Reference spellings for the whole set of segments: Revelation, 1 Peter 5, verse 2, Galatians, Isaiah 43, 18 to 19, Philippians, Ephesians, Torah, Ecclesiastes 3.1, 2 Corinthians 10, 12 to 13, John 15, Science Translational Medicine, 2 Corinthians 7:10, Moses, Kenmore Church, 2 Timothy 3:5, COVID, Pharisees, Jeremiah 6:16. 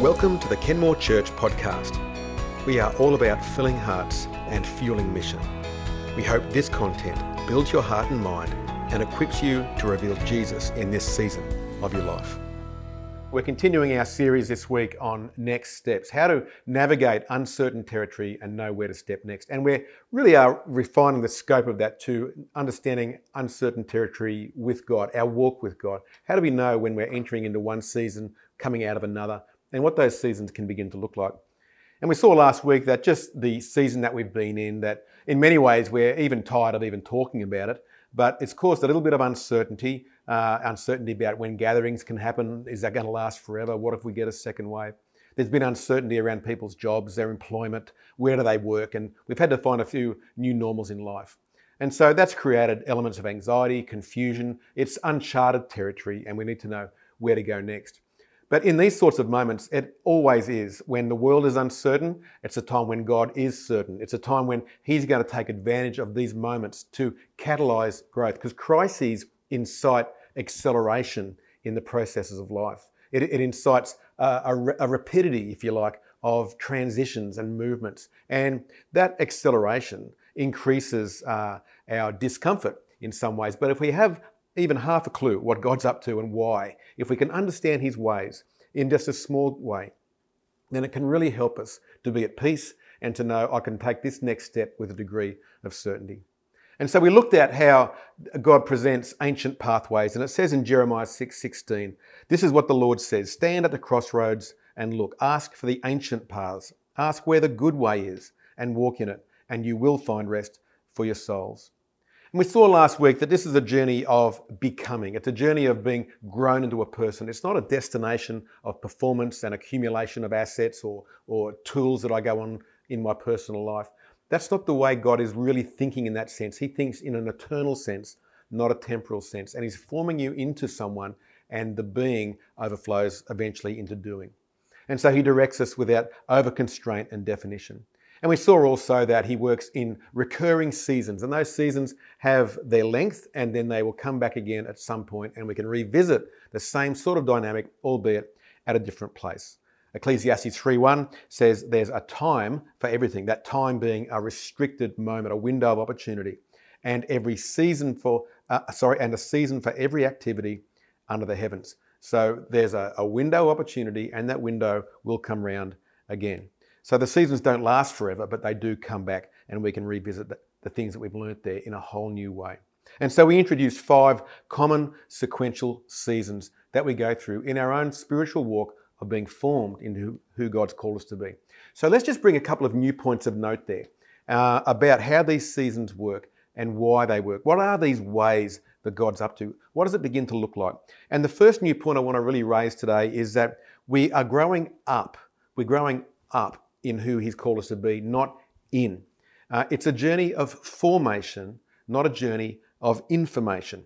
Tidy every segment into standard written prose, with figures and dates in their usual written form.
Welcome to the Kenmore Church podcast. We are all about filling hearts and fueling mission. We hope this content builds your heart and mind and equips you to reveal Jesus in this season of your life. We're continuing our series this week on next steps, how to navigate uncertain territory and know where to step next. And we really are refining the scope of that to understanding uncertain territory with God, our walk with God. How do we know when we're entering into one season, coming out of another, and what those seasons can begin to look like. And we saw last week that just the season that we've been in, that in many ways we're even tired of even talking about it, but it's caused a little bit of uncertainty, uncertainty about when gatherings can happen. Is that going to last forever? What if we get a second wave? There's been uncertainty around people's jobs, their employment, where do they work? And we've had to find a few new normals in life. And so that's created elements of anxiety, confusion. It's uncharted territory and we need to know where to go next. But in these sorts of moments, it always is. When the world is uncertain, it's a time when God is certain. It's a time when He's going to take advantage of these moments to catalyze growth, because crises incite acceleration in the processes of life. It incites a rapidity, if you like, of transitions and movements. And that acceleration increases our discomfort in some ways. But if we have even half a clue what God's up to and why, if we can understand His ways in just a small way, then it can really help us to be at peace and to know I can take this next step with a degree of certainty. And so we looked at how God presents ancient pathways, and it says in Jeremiah 6:16, this is what the Lord says, stand at the crossroads and look, ask for the ancient paths, ask where the good way is and walk in it, and you will find rest for your souls. And we saw last week that this is a journey of becoming. It's a journey of being grown into a person. It's not a destination of performance and accumulation of assets or tools that I go on in my personal life. That's not the way God is really thinking in that sense. He thinks in an eternal sense, not a temporal sense. And He's forming you into someone, and the being overflows eventually into doing. And so He directs us without over-constraint and definition. And we saw also that He works in recurring seasons, and those seasons have their length, and then they will come back again at some point, and we can revisit the same sort of dynamic, albeit at a different place. Ecclesiastes 3.1 says there's a time for everything, that time being a restricted moment, a window of opportunity, and a season for every activity under the heavens. So there's a window of opportunity, and that window will come round again. So the seasons don't last forever, but they do come back, and we can revisit the things that we've learnt there in a whole new way. And so we introduced 5 common sequential seasons that we go through in our own spiritual walk of being formed into who God's called us to be. So let's just bring a couple of new points of note there about how these seasons work and why they work. What are these ways that God's up to? What does it begin to look like? And the first new point I want to really raise today is that we are growing up. We're growing up in who He's called us to be, not in. It's a journey of formation, not a journey of information.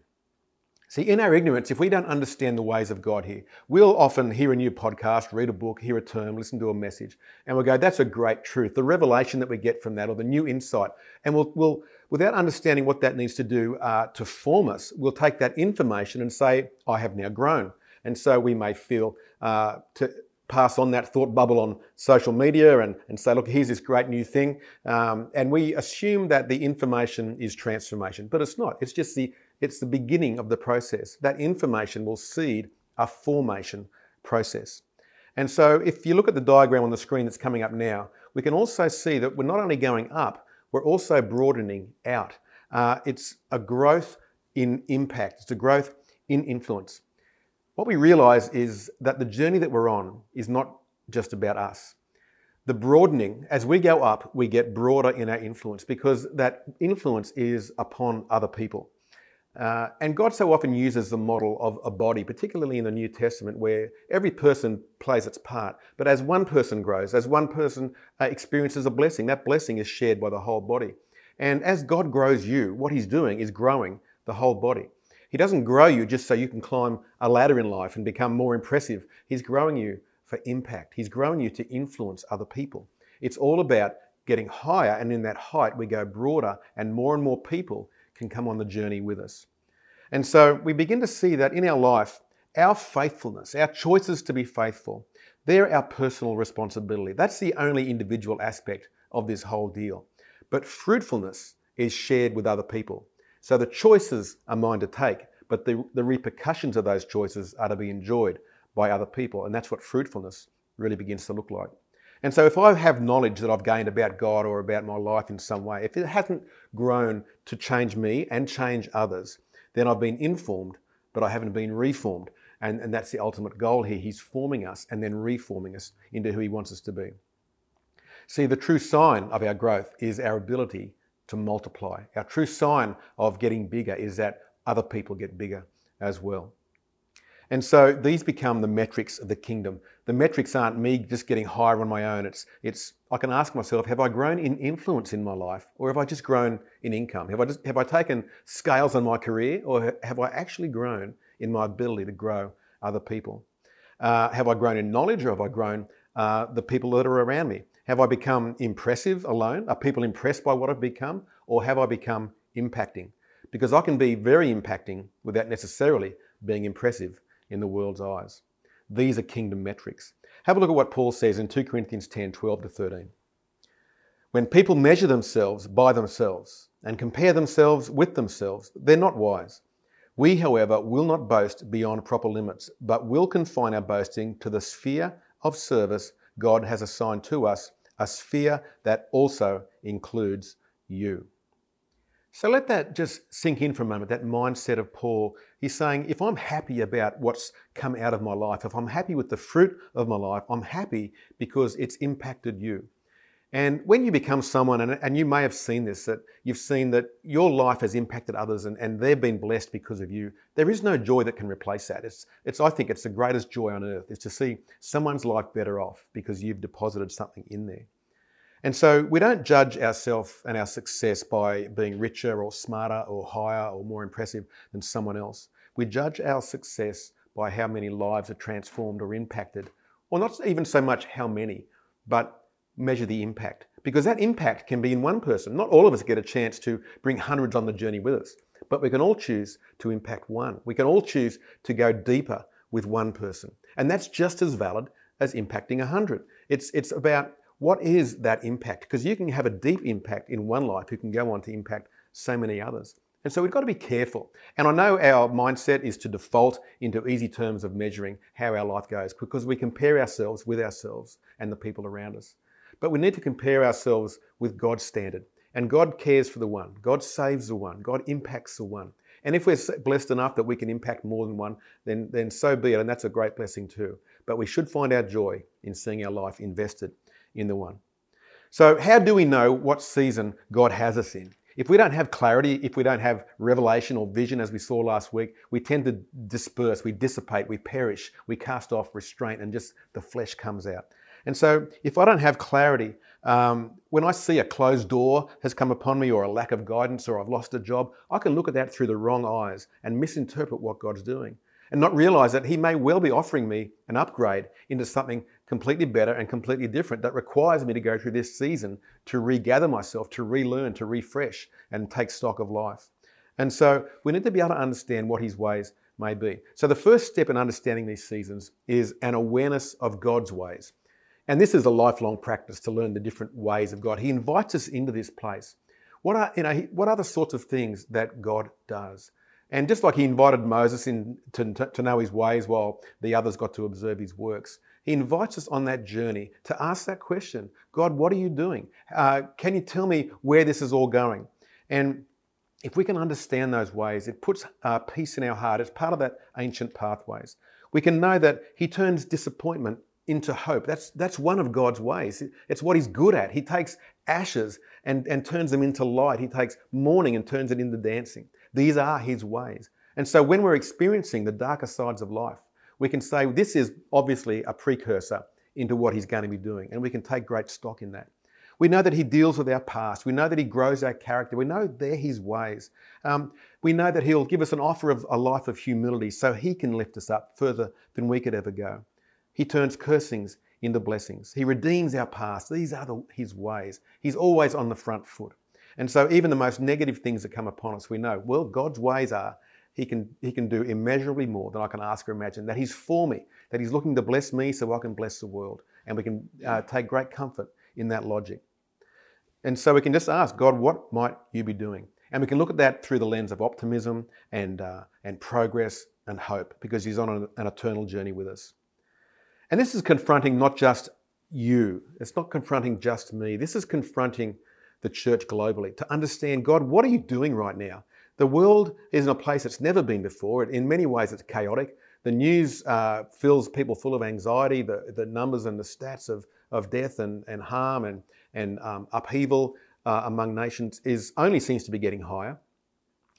See, in our ignorance, if we don't understand the ways of God here, we'll often hear a new podcast, read a book, hear a term, listen to a message, and we'll go, that's a great truth, the revelation that we get from that, or the new insight. And we'll without understanding what that needs to do to form us, we'll take that information and say, I have now grown. And so we may feel to pass on that thought bubble on social media and say, look, here's this great new thing. And we assume that the information is transformation, but it's not. It's just it's the beginning of the process. That information will seed a formation process. And so if you look at the diagram on the screen that's coming up now, we can also see that we're not only going up, we're also broadening out. It's a growth in impact. It's a growth in influence. What we realise is that the journey that we're on is not just about us. The broadening, as we go up, we get broader in our influence because that influence is upon other people. And God so often uses the model of a body, particularly in the New Testament, where every person plays its part. But as one person grows, as one person experiences a blessing, that blessing is shared by the whole body. And as God grows you, what He's doing is growing the whole body. He doesn't grow you just so you can climb a ladder in life and become more impressive. He's growing you for impact. He's growing you to influence other people. It's all about getting higher, and in that height we go broader, and more people can come on the journey with us. And so we begin to see that in our life, Our faithfulness, our choices to be faithful, they're our personal responsibility. That's the only individual aspect of this whole deal. But fruitfulness is shared with other people. So the choices are mine to take, but the repercussions of those choices are to be enjoyed by other people. And that's what fruitfulness really begins to look like. And so if I have knowledge that I've gained about God or about my life in some way, if it hasn't grown to change me and change others, then I've been informed, but I haven't been reformed. And that's the ultimate goal here. He's forming us and then reforming us into who he wants us to be. See, the true sign of our growth is our ability to multiply. Our true sign of getting bigger is that other people get bigger as well. And so these become the metrics of the kingdom. The metrics aren't me just getting higher on my own. It's I can ask myself, have I grown in influence in my life, or have I just grown in income? Have I taken scales on my career, or have I actually grown in my ability to grow other people? Have I grown in knowledge, or have I grown the people that are around me? Have I become impressive alone? Are people impressed by what I've become, or have I become impacting? Because I can be very impacting without necessarily being impressive in the world's eyes. These are kingdom metrics. Have a look at what Paul says in 2 Corinthians 10, 12 to 13. When people measure themselves by themselves and compare themselves with themselves, they're not wise. We, however, will not boast beyond proper limits, but will confine our boasting to the sphere of service God has assigned to us, a sphere that also includes you. So let that just sink in for a moment, that mindset of Paul. He's saying, if I'm happy about what's come out of my life, if I'm happy with the fruit of my life, I'm happy because it's impacted you. And when you become someone, and you may have seen this, that you've seen that your life has impacted others and they've been blessed because of you, there is no joy that can replace that. I think it's the greatest joy on earth, is to see someone's life better off because you've deposited something in there. And so we don't judge ourselves and our success by being richer or smarter or higher or more impressive than someone else. We judge our success by how many lives are transformed or impacted, or not even so much how many, but measure the impact. Because that impact can be in one person. Not all of us get a chance to bring hundreds on the journey with us, but we can all choose to impact one. We can all choose to go deeper with one person. And that's just as valid as impacting 100. It's about, what is that impact? Because you can have a deep impact in one life who can go on to impact so many others. And so we've got to be careful. And I know our mindset is to default into easy terms of measuring how our life goes, because we compare ourselves with ourselves and the people around us. But we need to compare ourselves with God's standard. And God cares for the one. God saves the one. God impacts the one. And if we're blessed enough that we can impact more than one, then so be it. And that's a great blessing too. But we should find our joy in seeing our life invested in the one. So how do we know what season God has us in? If we don't have clarity, if we don't have revelation or vision, as we saw last week, we tend to disperse, we dissipate, we perish, we cast off restraint, and just the flesh comes out. And so if I don't have clarity, when I see a closed door has come upon me, or a lack of guidance, or I've lost a job, I can look at that through the wrong eyes and misinterpret what God's doing, and not realize that he may well be offering me an upgrade into something completely better and completely different that requires me to go through this season to regather myself, to relearn, to refresh and take stock of life. And so we need to be able to understand what his ways may be. So the first step in understanding these seasons is an awareness of God's ways. And this is a lifelong practice, to learn the different ways of God. He invites us into this place. What are the sorts of things that God does? And just like he invited Moses in to know his ways while the others got to observe his works, he invites us on that journey to ask that question, God, what are you doing? Can you tell me where this is all going? And if we can understand those ways, it puts peace in our heart. It's part of that ancient pathways. We can know that he turns disappointment into hope. That's one of God's ways. It's what he's good at. He takes ashes and turns them into light. He takes mourning and turns it into dancing. These are his ways. And so when we're experiencing the darker sides of life, we can say this is obviously a precursor into what he's going to be doing, and we can take great stock in that. We know that he deals with our past. We know that he grows our character. We know they're his ways. We know that he'll give us an offer of a life of humility so he can lift us up further than we could ever go. He turns cursings into blessings. He redeems our past. These are his ways. He's always on the front foot. And so even the most negative things that come upon us, we know, well, God's ways are He can do immeasurably more than I can ask or imagine, that he's for me, that he's looking to bless me so I can bless the world. And we can take great comfort in that logic. And so we can just ask, God, what might you be doing? And we can look at that through the lens of optimism and progress and hope, because he's on an eternal journey with us. And this is confronting not just you. It's not confronting just me. This is confronting the church globally, to understand, God, what are you doing right now? The world is in a place it's never been before. In many ways, it's chaotic. The news fills people full of anxiety. The numbers and the stats of death and harm and upheaval among nations only seems to be getting higher.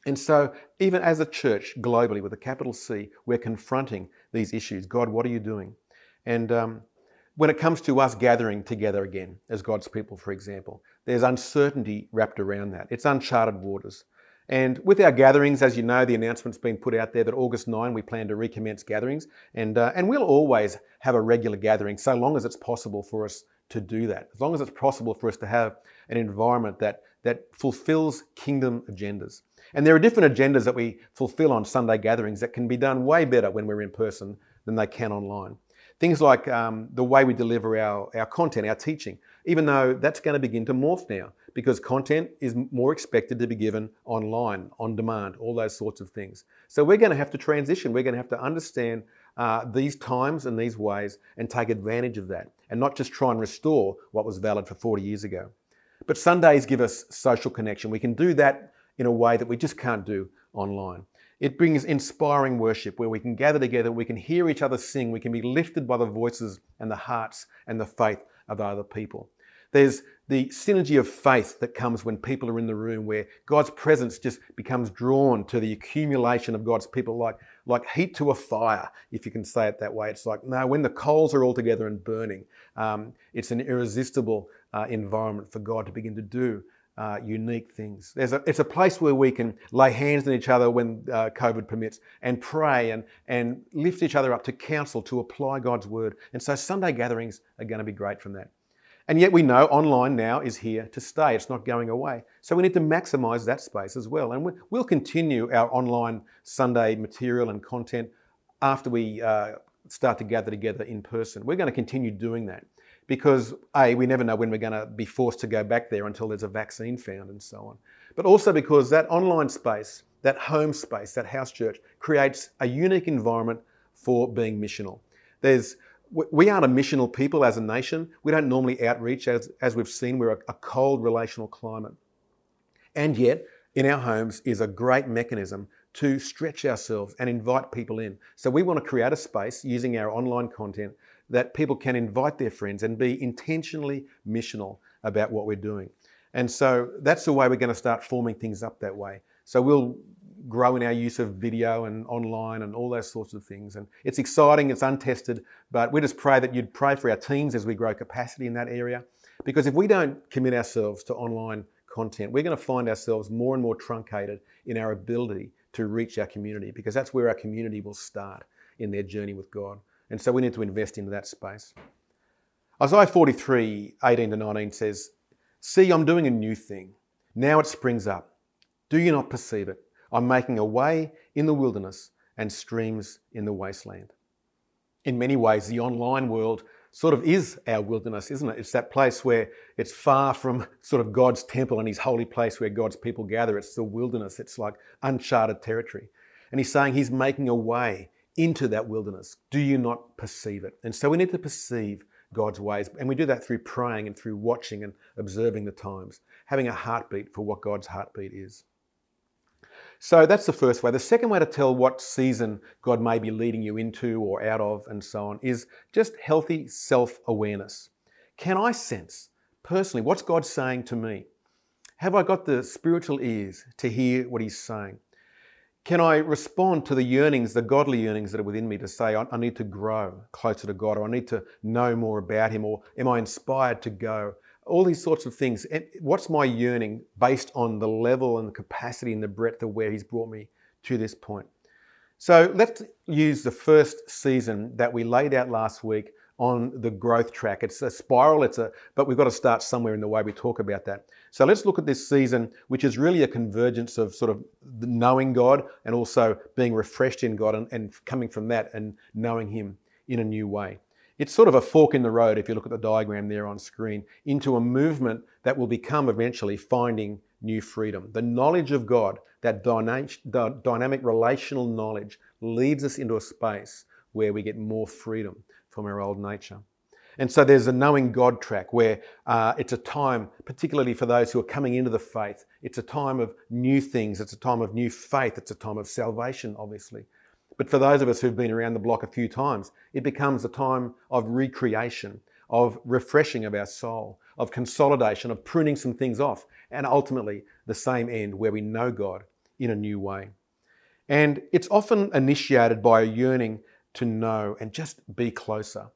And so even as a church globally with a capital C, we're confronting these issues. God, what are you doing? And when it comes to us gathering together again as God's people, for example, there's uncertainty wrapped around that. It's uncharted waters. And with our gatherings, as you know, the announcement's been put out there that August 9, we plan to recommence gatherings. And we'll always have a regular gathering so long as it's possible for us to do that, as long as it's possible for us to have an environment that fulfills kingdom agendas. And there are different agendas that we fulfill on Sunday gatherings that can be done way better when we're in person than they can online. Things like the way we deliver our content, our teaching, even though that's going to begin to morph now because content is more expected to be given online, on demand, all those sorts of things. So we're going to have to transition. We're going to have to understand these times and these ways and take advantage of that and not just try and restore what was valid for 40 years ago. But Sundays give us social connection. We can do that in a way that we just can't do online. It brings inspiring worship where we can gather together, we can hear each other sing, we can be lifted by the voices and the hearts and the faith of other people. There's the synergy of faith that comes when people are in the room where God's presence just becomes drawn to the accumulation of God's people like heat to a fire, if you can say it that way. It's like, no, when the coals are all together and burning, it's an irresistible environment for God to begin to do unique things. It's a place where we can lay hands on each other when COVID permits and pray and lift each other up to counsel, to apply God's word. And so Sunday gatherings are going to be great from that. And yet we know online now is here to stay. It's not going away. So we need to maximize that space as well. And we'll continue our online Sunday material and content after we start to gather together in person. We're going to continue doing that. Because A, we never know when we're going to be forced to go back there until there's a vaccine found and so on. But also because that online space, that home space, that house church creates a unique environment for being missional. We aren't a missional people as a nation. We don't normally outreach. As we've seen, we're a cold relational climate. And yet, in our homes is a great mechanism to stretch ourselves and invite people in. So we want to create a space using our online content that people can invite their friends and be intentionally missional about what we're doing. And so that's the way we're going to start forming things up that way. So we'll grow in our use of video and online and all those sorts of things. And it's exciting, it's untested, but we just pray that you'd pray for our teams as we grow capacity in that area. Because if we don't commit ourselves to online content, we're going to find ourselves more and more truncated in our ability to reach our community, because that's where our community will start in their journey with God. And so we need to invest into that space. Isaiah 43, 18 to 19 says, "See, I'm doing a new thing. Now it springs up. Do you not perceive it? I'm making a way in the wilderness and streams in the wasteland." In many ways, the online world sort of is our wilderness, isn't it? It's that place where it's far from sort of God's temple and his holy place where God's people gather. It's the wilderness. It's like uncharted territory. And he's saying he's making a way into that wilderness. Do you not perceive it? And so we need to perceive God's ways. And we do that through praying and through watching and observing the times, having a heartbeat for what God's heartbeat is. So that's the first way. The second way to tell what season God may be leading you into or out of and so on is just healthy self-awareness. Can I sense personally what's God saying to me? Have I got the spiritual ears to hear what he's saying? Can I respond to the yearnings, the godly yearnings that are within me to say, I need to grow closer to God, or I need to know more about him, or am I inspired to go? All these sorts of things. And what's my yearning based on the level and the capacity and the breadth of where he's brought me to this point? So let's use the first season that we laid out last week on the growth track. It's a spiral, but we've got to start somewhere in the way we talk about that. So let's look at this season, which is really a convergence of sort of knowing God and also being refreshed in God and coming from that and knowing Him in a new way. It's sort of a fork in the road, if you look at the diagram there on screen, into a movement that will become eventually finding new freedom. The knowledge of God, that dynamic relational knowledge, leads us into a space where we get more freedom from our old nature. And so there's a knowing God track where it's a time, particularly for those who are coming into the faith, it's a time of new things, it's a time of new faith, it's a time of salvation, obviously. But for those of us who've been around the block a few times, it becomes a time of recreation, of refreshing of our soul, of consolidation, of pruning some things off, and ultimately the same end where we know God in a new way. And it's often initiated by a yearning to know and just be closer.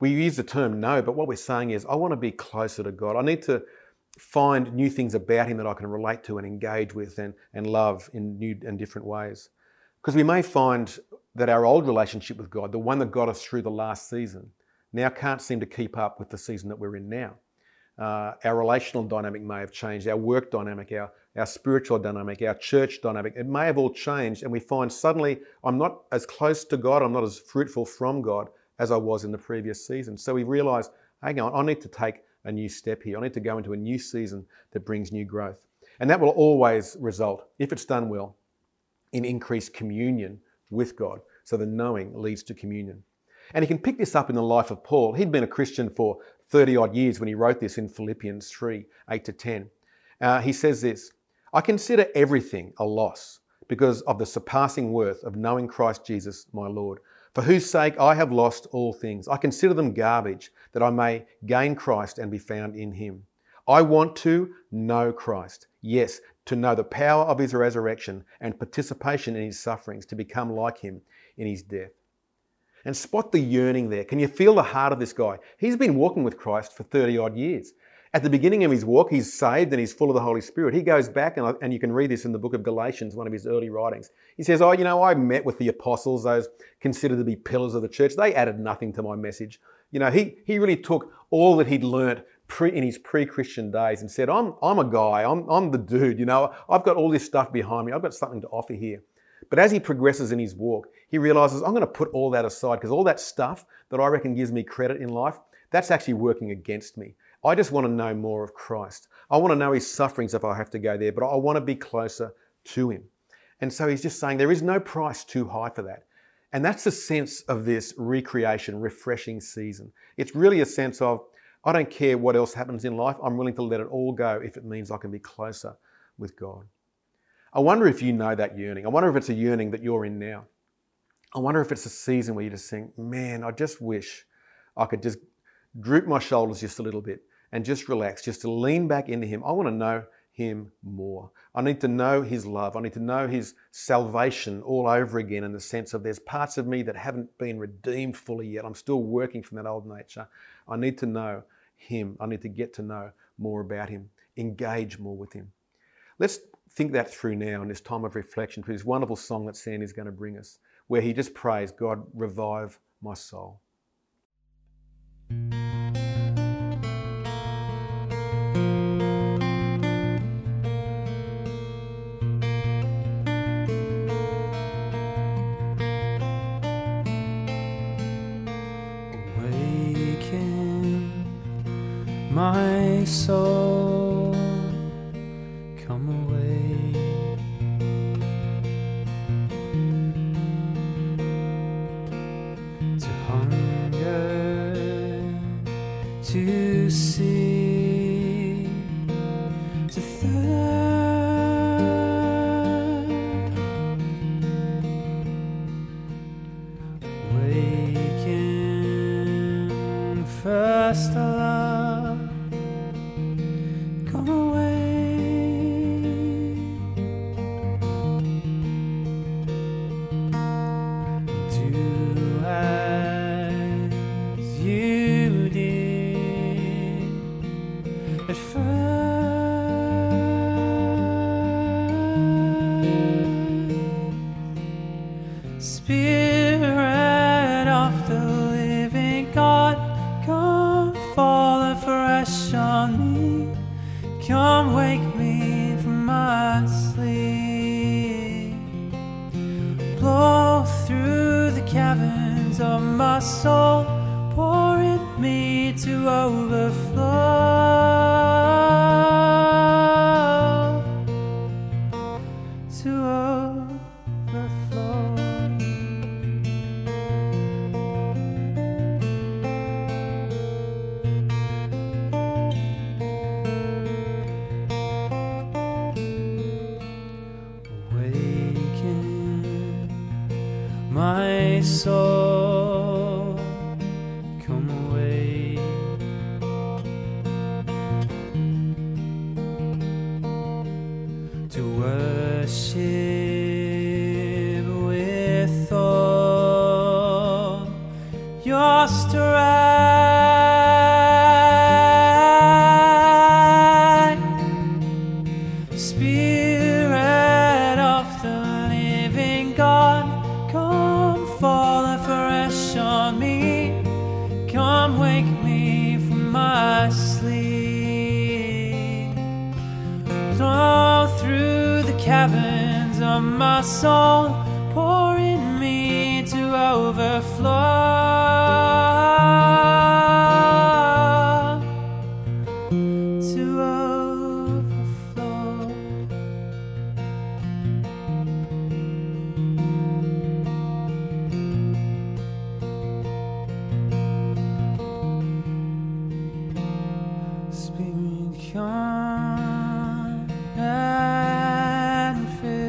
We use the term know, but what we're saying is, I want to be closer to God. I need to find new things about Him that I can relate to and engage with and love in new and different ways. Because we may find that our old relationship with God, the one that got us through the last season, now can't seem to keep up with the season that we're in now. Our relational dynamic may have changed, our work dynamic, our spiritual dynamic, our church dynamic. It may have all changed, and we find suddenly I'm not as close to God, I'm not as fruitful from God as I was in the previous season. So we realise, hang on, I need to take a new step here. I need to go into a new season that brings new growth. And that will always result, if it's done well, in increased communion with God. So the knowing leads to communion. And you can pick this up in the life of Paul. He'd been a Christian for 30-odd years when he wrote this in Philippians 3, 8 to 10. He says this, I consider everything a loss because of the surpassing worth of knowing Christ Jesus, my Lord, for whose sake I have lost all things. I consider them garbage that I may gain Christ and be found in Him. I want to know Christ. Yes, to know the power of His resurrection and participation in His sufferings, to become like Him in His death. And spot the yearning there. Can you feel the heart of this guy? He's been walking with Christ for 30-odd years. At the beginning of his walk, he's saved and he's full of the Holy Spirit. He goes back, and you can read this in the book of Galatians, one of his early writings. He says, oh, you know, I met with the apostles, those considered to be pillars of the church. They added nothing to my message. You know, he really took all that he'd learnt in his pre-Christian days and said, I'm a guy, I'm the dude, you know, I've got all this stuff behind me, I've got something to offer here. But as he progresses in his walk, he realises, I'm going to put all that aside, because all that stuff that I reckon gives me credit in life, that's actually working against me. I just want to know more of Christ. I want to know His sufferings if I have to go there, but I want to be closer to Him. And so he's just saying there is no price too high for that. And that's the sense of this recreation, refreshing season. It's really a sense of, I don't care what else happens in life, I'm willing to let it all go if it means I can be closer with God. I wonder if you know that yearning. I wonder if it's a yearning that you're in now. I wonder if it's a season where you just think, man, I just wish I could just droop my shoulders just a little bit and just relax, just to lean back into Him. I want to know Him more. I need to know His love. I need to know His salvation all over again, in the sense of there's parts of me that haven't been redeemed fully yet. I'm still working from that old nature. I need to know Him. I need to get to know more about Him, engage more with Him. Let's think that through now in this time of reflection through this wonderful song that Sandy's going to bring us, where he just prays, God, revive my soul. Awaken my soul, come away. To see, to thirst, waken first love, come away, do as you did at first. Spirit of the living God, Come wake me from my sleep. Blow through the caverns of my soul. Pour in me to overflow. To overflow. My soul, come away. To worship with all your strength, Spirit of the living God. Fall afresh on me. Come wake me from my sleep. Blow through the caverns of my soul. Pour in me to overflow. To overflow. Come and fill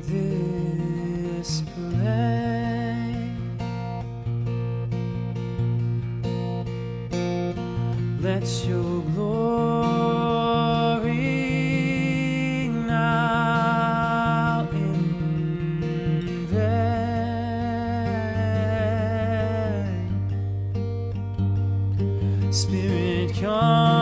this place. Let your glory now invade. Spirit, come.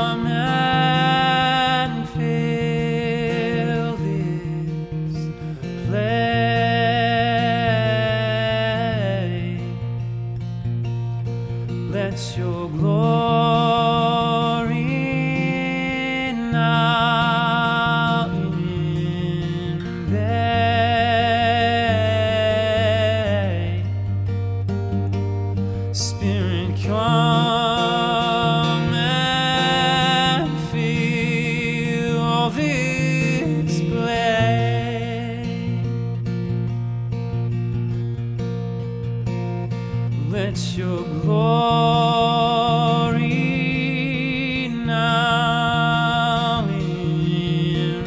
Let your glory now invade.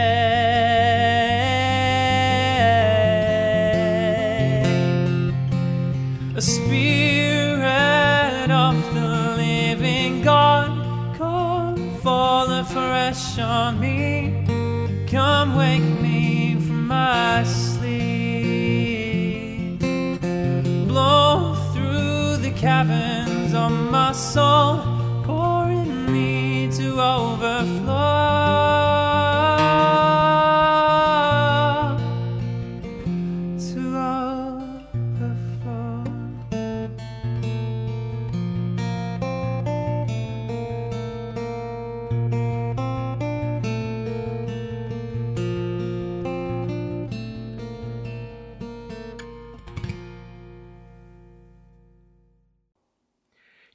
Spirit, come and fill this place. Let your glory fresh on me. Come wake me from my sleep. Blow through the caverns of my soul. Pour in me to overflow. To overflow.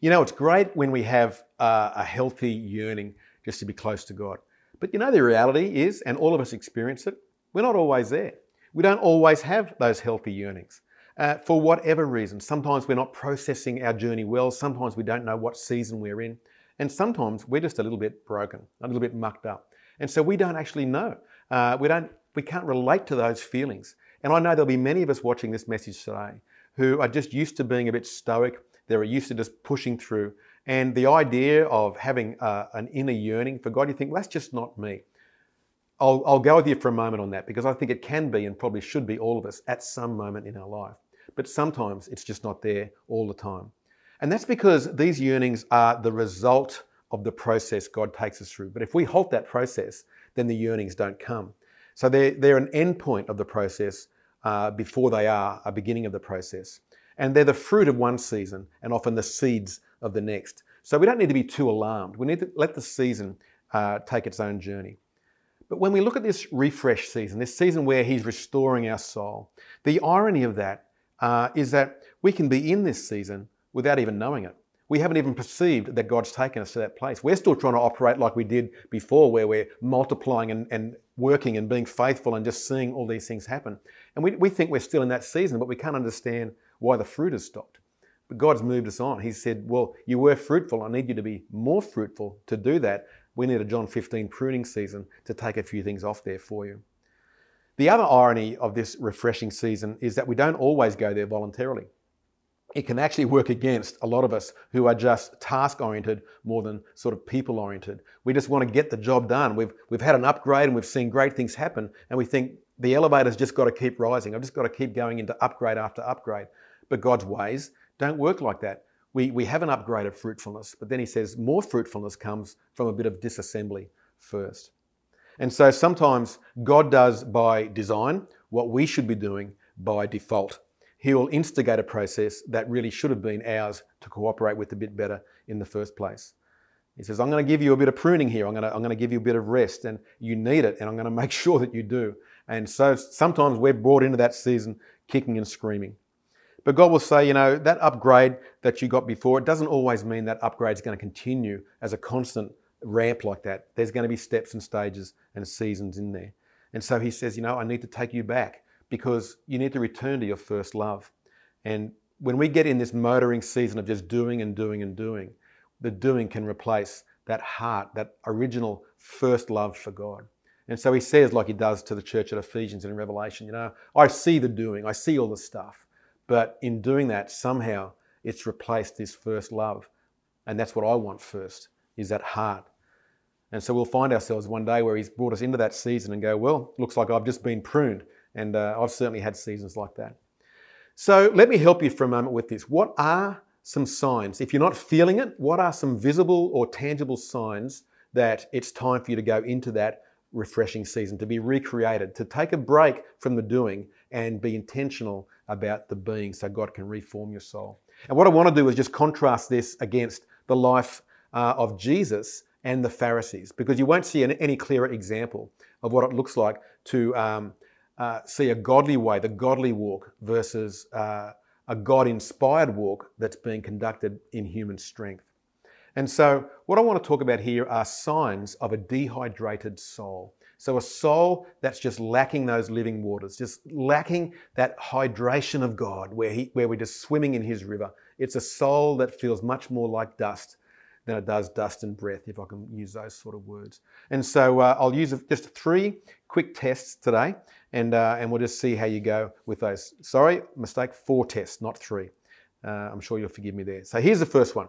You know, it's great when we have a healthy yearning just to be close to God. But you know, the reality is, and all of us experience it, we're not always there. We don't always have those healthy yearnings for whatever reason. Sometimes we're not processing our journey well. Sometimes we don't know what season we're in. And sometimes we're just a little bit broken, a little bit mucked up. And so we don't actually know. We can't relate to those feelings. And I know there'll be many of us watching this message today who are just used to being a bit stoic. They're used to just pushing through. And the idea of having an inner yearning for God, you think, well, that's just not me. I'll go with you for a moment on that, because I think it can be and probably should be all of us at some moment in our life. But sometimes it's just not there all the time. And that's because these yearnings are the result of the process God takes us through. But if we halt that process, then the yearnings don't come. So they're an end point of the process before they are a beginning of the process. And they're the fruit of one season and often the seeds of the next. So we don't need to be too alarmed. We need to let the season take its own journey. But when we look at this refresh season, this season where he's restoring our soul, the irony of that is that we can be in this season without even knowing it. We haven't even perceived that God's taken us to that place. We're still trying to operate like we did before, where we're multiplying and working and being faithful and just seeing all these things happen. And we think we're still in that season, but we can't understand why the fruit has stopped. But God's moved us on. He said, well, you were fruitful. I need you to be more fruitful. To do that, we need a John 15 pruning season to take a few things off there for you. The other irony of this refreshing season is that we don't always go there voluntarily. It can actually work against a lot of us who are just task-oriented more than sort of people-oriented. We just want to get the job done. We've had an upgrade and we've seen great things happen, and we think the elevator's just got to keep rising. I've just got to keep going into upgrade after upgrade. But God's ways don't work like that. We have an upgrade of fruitfulness, but then he says more fruitfulness comes from a bit of disassembly first. And so sometimes God does by design what we should be doing by default. He will instigate a process that really should have been ours to cooperate with a bit better in the first place. He says, I'm going to give you a bit of pruning here. I'm going to give you a bit of rest, and you need it, and I'm going to make sure that you do. And so sometimes we're brought into that season kicking and screaming. But God will say, you know, that upgrade that you got before, it doesn't always mean that upgrade is going to continue as a constant ramp like that. There's going to be steps and stages and seasons in there. And so he says, you know, I need to take you back, because you need to return to your first love. And when we get in this motoring season of just doing and doing and doing, the doing can replace that heart, that original first love for God. And so he says, like he does to the church at Ephesians and in Revelation, you know, I see the doing, I see all the stuff, but in doing that, somehow it's replaced this first love. And that's what I want first, is that heart. And so we'll find ourselves one day where he's brought us into that season and go, well, looks like I've just been pruned. And I've certainly had seasons like that. So let me help you for a moment with this. What are some signs? If you're not feeling it, what are some visible or tangible signs that it's time for you to go into that refreshing season, to be recreated, to take a break from the doing and be intentional about the being, so God can reform your soul? And what I want to do is just contrast this against the life of Jesus and the Pharisees, because you won't see any clearer example of what it looks like to see a godly way, the godly walk, versus a God-inspired walk that's being conducted in human strength. And so what I want to talk about here are signs of a dehydrated soul. So a soul that's just lacking those living waters, just lacking that hydration of God, where we're just swimming in his river. It's a soul that feels much more like dust than it does dust and breath, if I can use those sort of words. And so I'll use just 3 quick tests today, and we'll just see how you go with those. Sorry, mistake, 4 tests, not 3. I'm sure you'll forgive me there. So here's the first one.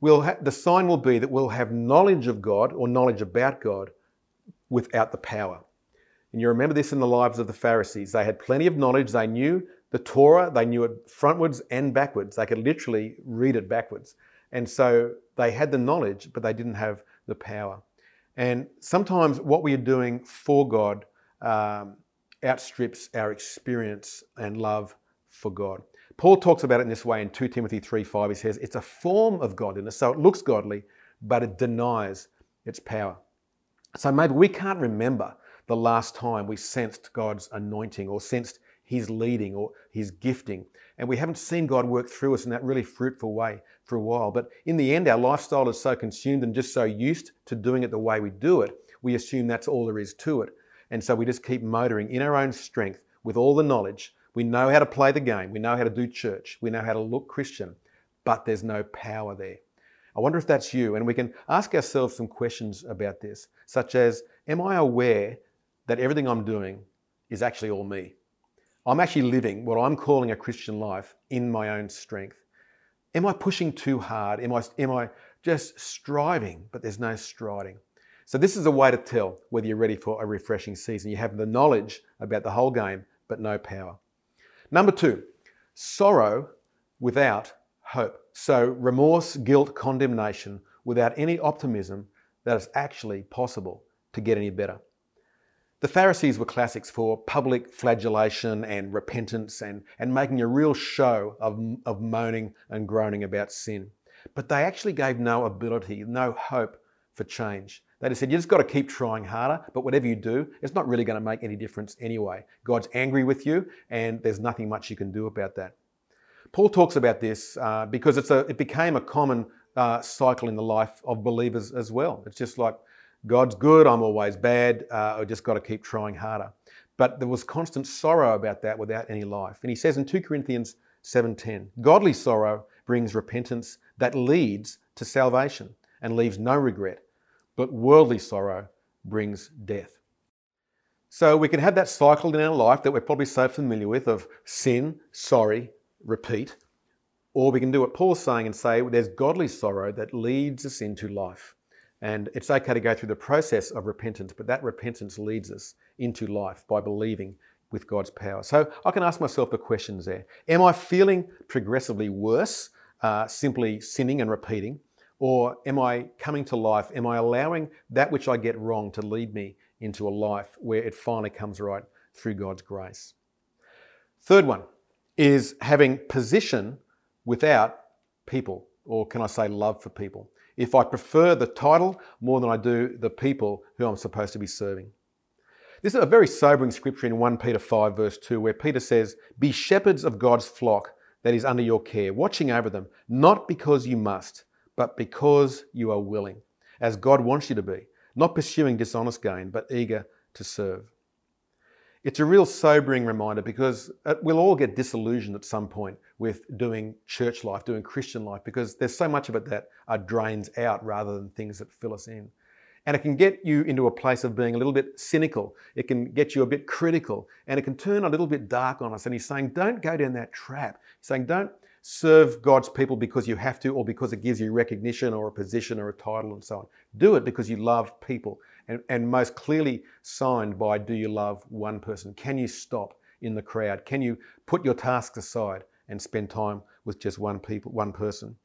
The sign will be that we'll have knowledge of God, or knowledge about God, without the power. And you remember this in the lives of the Pharisees. They had plenty of knowledge. They knew the Torah. They knew it frontwards and backwards. They could literally read it backwards. And so they had the knowledge, but they didn't have the power. And sometimes what we are doing for God outstrips our experience and love for God. Paul talks about it in this way in 2 Timothy 3:5. He says, it's a form of godliness, so it looks godly, but it denies its power. So maybe we can't remember the last time we sensed God's anointing or sensed his leading or his gifting. And we haven't seen God work through us in that really fruitful way for a while. But in the end, our lifestyle is so consumed and just so used to doing it the way we do it, we assume that's all there is to it. And so we just keep motoring in our own strength with all the knowledge. We know how to play the game. We know how to do church. We know how to look Christian, but there's no power there. I wonder if that's you. And we can ask ourselves some questions about this, such as, am I aware that everything I'm doing is actually all me? I'm actually living what I'm calling a Christian life in my own strength. Am I pushing too hard? Am I just striving, but there's no striding? So this is a way to tell whether you're ready for a refreshing season. You have the knowledge about the whole game, but no power. Number 2, sorrow without hope. So remorse, guilt, condemnation, without any optimism that it's actually possible to get any better. The Pharisees were classics for public flagellation and repentance and making a real show of moaning and groaning about sin. But they actually gave no ability, no hope for change. They just said, you just got to keep trying harder, but whatever you do, it's not really going to make any difference anyway. God's angry with you, and there's nothing much you can do about that. Paul talks about this because it became a common cycle in the life of believers as well. It's just like, God's good, I'm always bad, I just got to keep trying harder. But there was constant sorrow about that without any life. And he says in 2 Corinthians 7:10, godly sorrow brings repentance that leads to salvation and leaves no regret, but worldly sorrow brings death. So we can have that cycle in our life that we're probably so familiar with of sin, sorry, repeat, or we can do what Paul's saying and say, well, there's godly sorrow that leads us into life. And it's okay to go through the process of repentance, but that repentance leads us into life by believing with God's power. So I can ask myself the questions there. Am I feeling progressively worse, simply sinning and repeating? Or am I coming to life? Am I allowing that which I get wrong to lead me into a life where it finally comes right through God's grace? Third one is having position without people, or can I say love for people? If I prefer the title more than I do the people who I'm supposed to be serving. This is a very sobering scripture in 1 Peter 5, verse 2, where Peter says, "Be shepherds of God's flock that is under your care, watching over them, not because you must, but because you are willing, as God wants you to be, not pursuing dishonest gain, but eager to serve." It's a real sobering reminder because we'll all get disillusioned at some point with doing church life, doing Christian life, because there's so much of it that drains out rather than things that fill us in. And it can get you into a place of being a little bit cynical. It can get you a bit critical, and it can turn a little bit dark on us. And he's saying, don't go down that trap. He's saying, don't serve God's people because you have to or because it gives you recognition or a position or a title and so on. Do it because you love people. And most clearly signed by, do you love one person? Can you stop in the crowd? Can you put your tasks aside and spend time with just one person?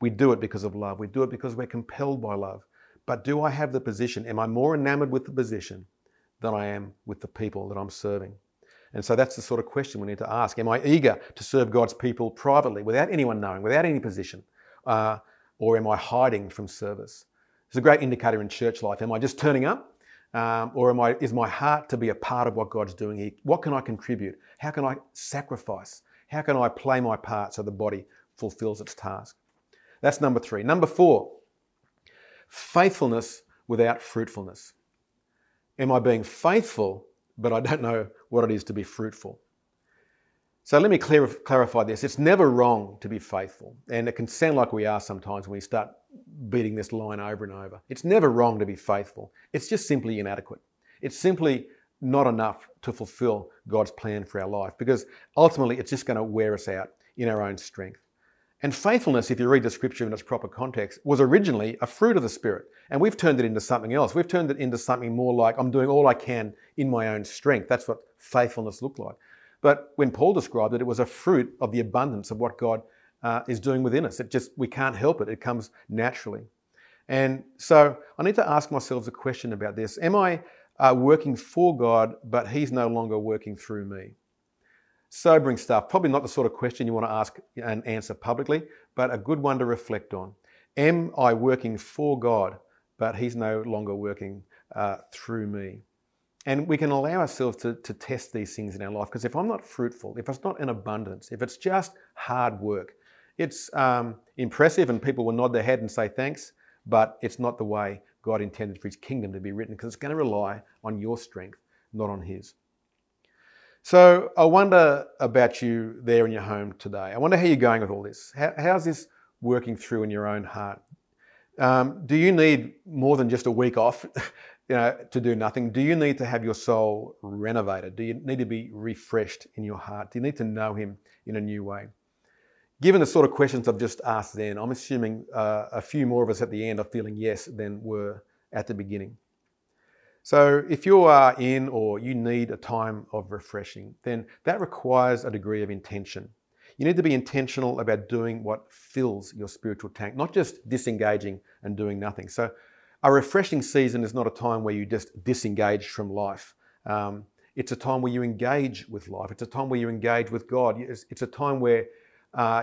We do it because of love. We do it because we're compelled by love. But do I have the position? Am I more enamored with the position than I am with the people that I'm serving? And so that's the sort of question we need to ask. Am I eager to serve God's people privately, without anyone knowing, without any position? Or am I hiding from service? It's a great indicator in church life. Am I just turning up? Or is my heart to be a part of what God's doing here? What can I contribute? How can I sacrifice? How can I play my part so the body fulfills its task? That's number three. Number four, faithfulness without fruitfulness. Am I being faithful, but I don't know what it is to be fruitful? So let me clarify this. It's never wrong to be faithful. And it can sound like we are sometimes when we start beating this line over and over. It's never wrong to be faithful. It's just simply inadequate. It's simply not enough to fulfill God's plan for our life, because ultimately it's just going to wear us out in our own strength. And faithfulness, if you read the scripture in its proper context, was originally a fruit of the Spirit. And we've turned it into something else. We've turned it into something more like, I'm doing all I can in my own strength. That's what faithfulness looked like. But when Paul described it, it was a fruit of the abundance of what God is doing within us. We can't help it. It comes naturally. And so I need to ask myself a question about this. Am I working for God, but he's no longer working through me? Sobering stuff. Probably not the sort of question you want to ask and answer publicly, but a good one to reflect on. Am I working for God, but he's no longer working through me? And we can allow ourselves to test these things in our life, because if I'm not fruitful, if it's not in abundance, if it's just hard work, it's impressive and people will nod their head and say thanks, but it's not the way God intended for his kingdom to be written, because it's going to rely on your strength, not on his. So I wonder about you there in your home today. I wonder how you're going with all this. How's this working through in your own heart? Do you need more than just a week off? To do nothing? Do you need to have your soul renovated? Do you need to be refreshed in your heart? Do you need to know him in a new way? Given the sort of questions I've just asked then, I'm assuming a few more of us at the end are feeling yes than were at the beginning. So if you are in or you need a time of refreshing, then that requires a degree of intention. You need to be intentional about doing what fills your spiritual tank, not just disengaging and doing nothing. So a refreshing season is not a time where you just disengage from life. It's a time where you engage with life. It's a time where you engage with God. It's a time where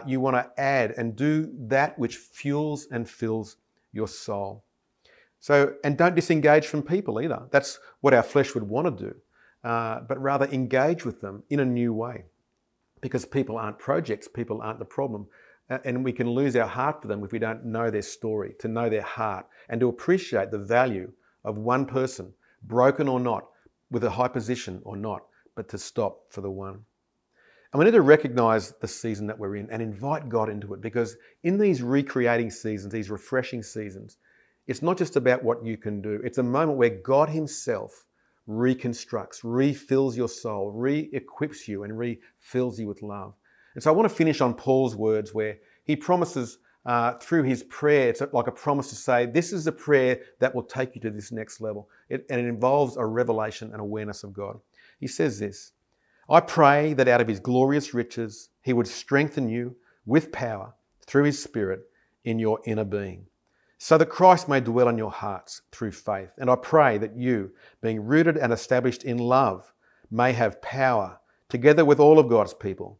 you want to add and do that which fuels and fills your soul. So, and don't disengage from people either. That's what our flesh would want to do, but rather engage with them in a new way, because people aren't projects, people aren't the problem. And we can lose our heart for them if we don't know their story, to know their heart and to appreciate the value of one person, broken or not, with a high position or not, but to stop for the one. And we need to recognize the season that we're in and invite God into it, because in these recreating seasons, these refreshing seasons, it's not just about what you can do. It's a moment where God himself reconstructs, refills your soul, re-equips you and refills you with love. And so I want to finish on Paul's words where he promises through his prayer, it's like a promise to say, this is a prayer that will take you to this next level. And it involves a revelation and awareness of God. He says this, I pray that out of his glorious riches, he would strengthen you with power through his Spirit in your inner being, so that Christ may dwell in your hearts through faith. And I pray that you, being rooted and established in love, may have power, together with all of God's people,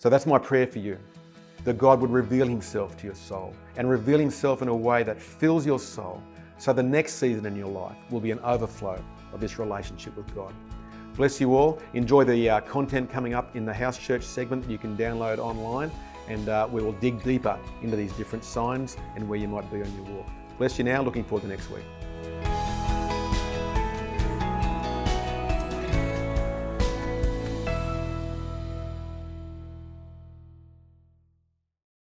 So that's my prayer for you, that God would reveal himself to your soul and reveal himself in a way that fills your soul, so the next season in your life will be an overflow of this relationship with God. Bless you all. Enjoy the content coming up in the House Church segment that you can download online, and we will dig deeper into these different signs and where you might be on your walk. Bless you now. Looking forward to next week.